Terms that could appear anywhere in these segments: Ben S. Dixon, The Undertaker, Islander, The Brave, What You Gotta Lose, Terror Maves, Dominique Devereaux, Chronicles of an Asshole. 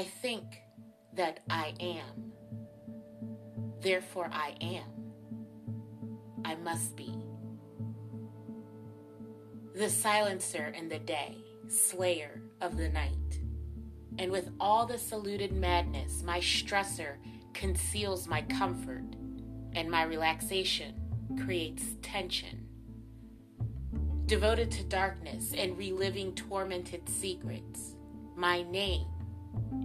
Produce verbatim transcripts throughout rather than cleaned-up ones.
I think that I am. Therefore I am. I must be. The silencer in the day, slayer of the night. And with all the saluted madness, my stressor conceals my comfort, and my relaxation creates tension. Devoted to darkness and reliving tormented secrets, my name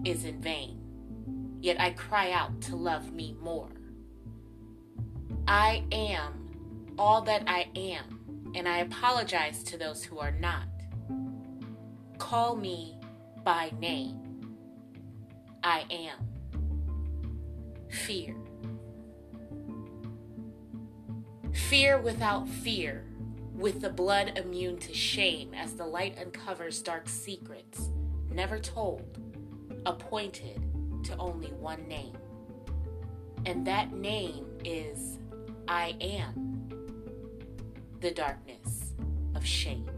is in vain, yet I cry out to love me more. I am all that I am, and I apologize to those who are not. Call me by name. I am. Fear. Fear without fear, with the blood immune to shame as the light uncovers dark secrets, never told, appointed to only one name. And that name is I am, the darkness of shame.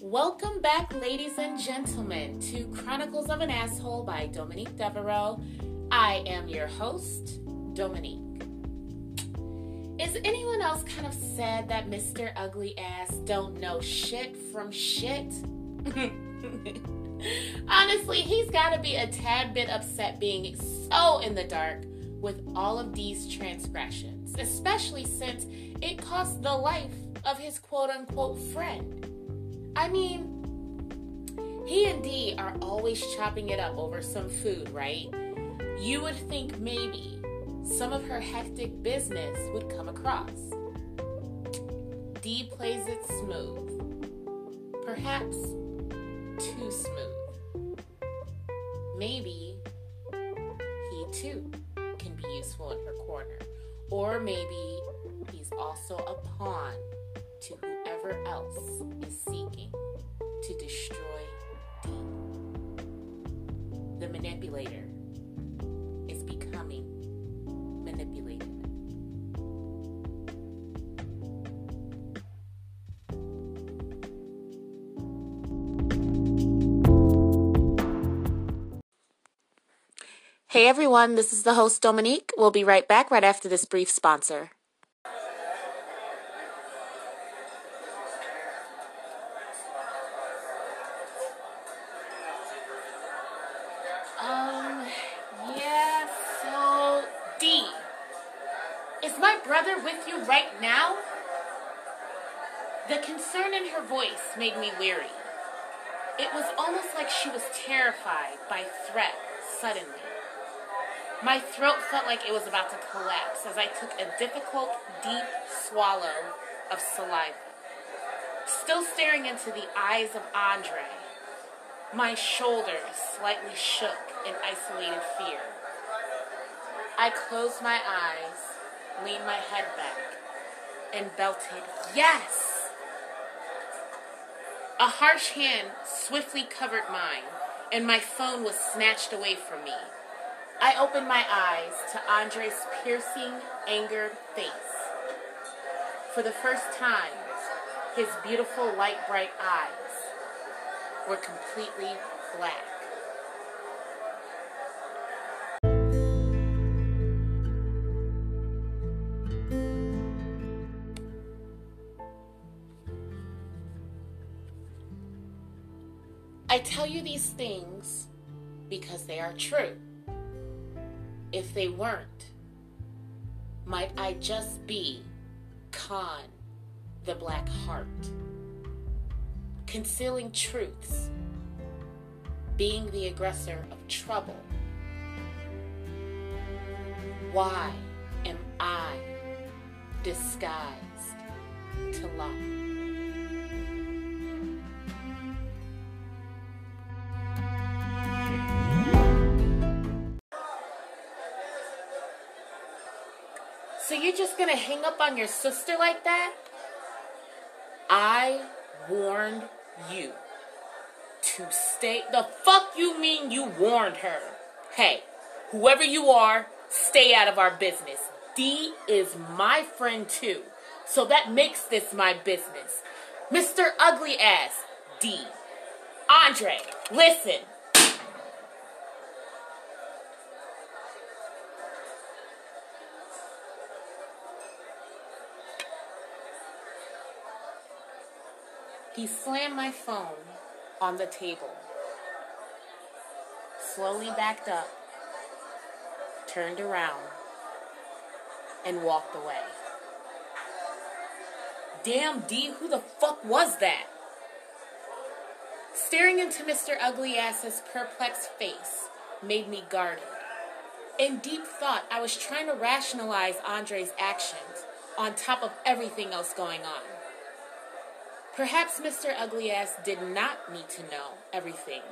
Welcome back, ladies and gentlemen, to Chronicles of an Asshole by Dominique Devereaux. I am your host, Dominique. Is anyone else kind of sad that Mister Ugly Ass don't know shit from shit? Honestly, he's got to be a tad bit upset being so in the dark with all of these transgressions, especially since it cost the life of his quote-unquote friend. I mean, he and Dee are always chopping it up over some food, right? You would think maybe some of her hectic business would come across. Dee plays it smooth. Perhaps too smooth. Maybe he too can be useful in her corner. Or maybe he's also a pawn to whoever else is seeking to destroy Dee. The manipulator is becoming manipulated. Hey everyone, this is the host Dominique. We'll be right back right after this brief sponsor. With you right now? The concern in her voice made me weary. It was almost like she was terrified by threat suddenly. My throat felt like it was about to collapse as I took a difficult, deep swallow of saliva. Still staring into the eyes of Andre, my shoulders slightly shook in isolated fear. I closed my eyes, leaned my head back, and belted, "Yes!" A harsh hand swiftly covered mine, and my phone was snatched away from me. I opened my eyes to Andre's piercing, angered face. For the first time, his beautiful, light, bright eyes were completely black. I tell you these things because they are true. If they weren't, might I just be Khan, the Black Heart, concealing truths, being the aggressor of trouble. Why am I disguised to lie? So you're just going to hang up on your sister like that? I warned you to stay. The fuck you mean you warned her? Hey, whoever you are, stay out of our business. D is my friend too, so that makes this my business. Mister Ugly Ass, D. Andre, listen. He slammed my phone on the table, slowly backed up, turned around, and walked away. Damn, D, who the fuck was that? Staring into Mister Ugly Ass's perplexed face made me guarded. In deep thought, I was trying to rationalize Andre's actions on top of everything else going on. Perhaps Mister Ugly Ass did not need to know everything.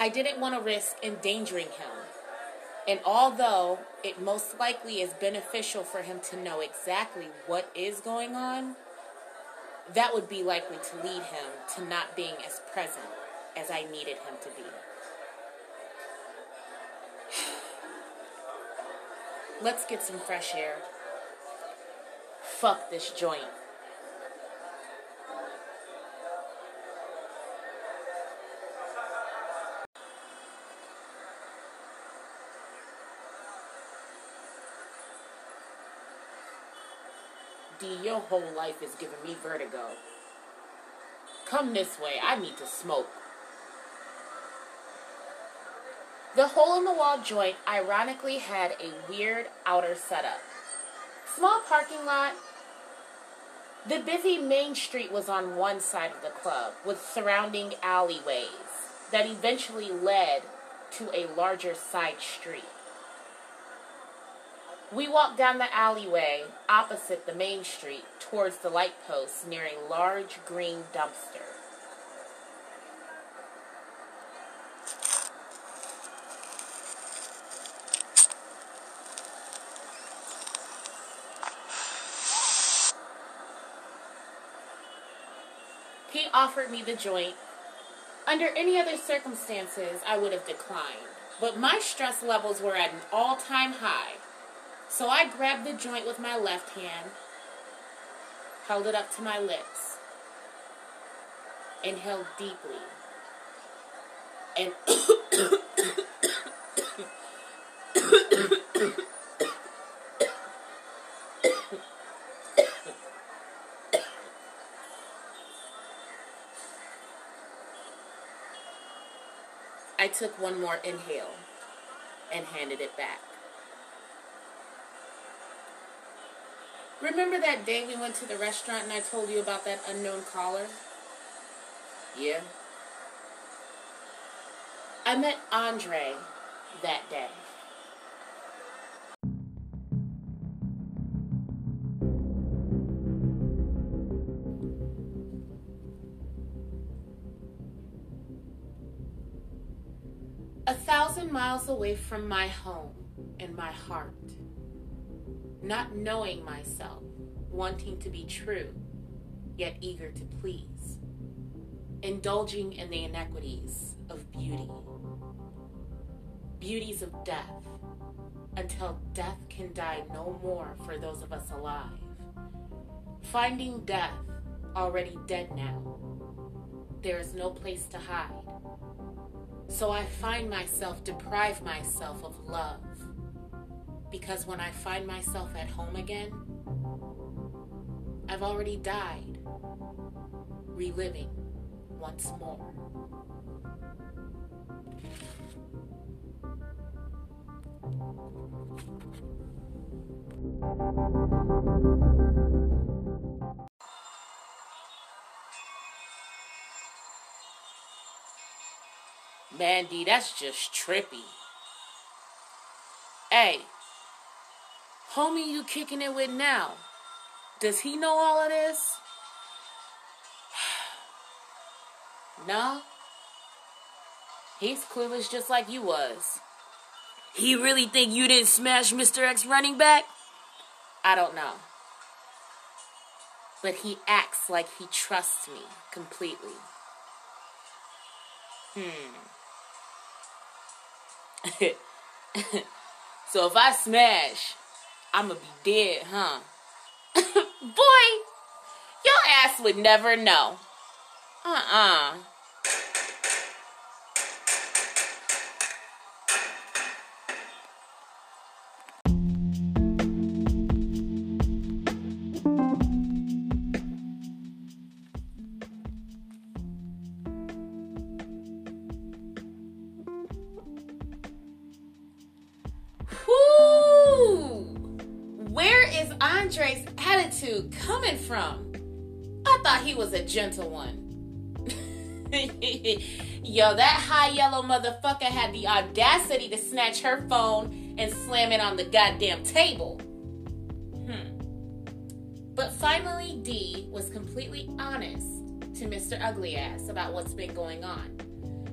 I didn't want to risk endangering him, and although it most likely is beneficial for him to know exactly what is going on, that would be likely to lead him to not being as present as I needed him to be. Let's get some fresh air. Fuck this joint. D, your whole life is giving me vertigo. Come this way, I need to smoke. The hole-in-the-wall joint ironically had a weird outer setup. Small parking lot. The busy main street was on one side of the club, with surrounding alleyways that eventually led to a larger side street. We walked down the alleyway opposite the main street towards the light post near a large green dumpster. He offered me the joint. Under any other circumstances, I would have declined, but my stress levels were at an all-time high. So I grabbed the joint with my left hand, held it up to my lips, inhaled deeply, and I took one more inhale and handed it back. Remember that day we went to the restaurant and I told you about that unknown caller? Yeah. I met Andre that day. A thousand miles away from my home and my heart. Not knowing myself, wanting to be true, yet eager to please, indulging in the inequities of beauty, beauties of death, until death can die no more for those of us alive, finding death already dead now. There is no place to hide, so I find myself, deprive myself of love. Because when I find myself at home again, I've already died, reliving once more. Mandy, that's just trippy. Hey. Homie you kicking it with now, does he know all of this? No? He's clueless just like you was. He really think you didn't smash Mister X running back? I don't know. but he acts like he trusts me completely. Hmm. So if I smash, I'ma be dead, huh? Boy, your ass would never know. Uh-uh. Andre's attitude coming from? I thought he was a gentle one. Yo, that high yellow motherfucker had the audacity to snatch her phone and slam it on the goddamn table. Hmm. But finally, Dee was completely honest to Mister Ugly Ass about what's been going on.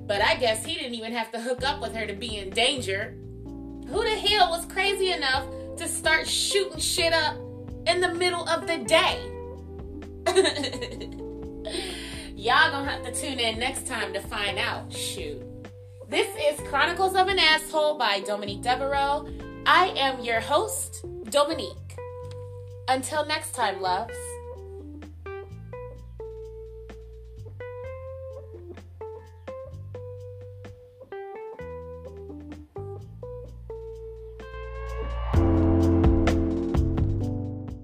But I guess he didn't even have to hook up with her to be in danger. Who the hell was crazy enough to start shooting shit up in the middle of the day? Y'all gonna have to tune in next time to find out. Shoot. This is Chronicles of an Asshole by Dominique Devereaux. I am your host, Dominique. Until next time, loves.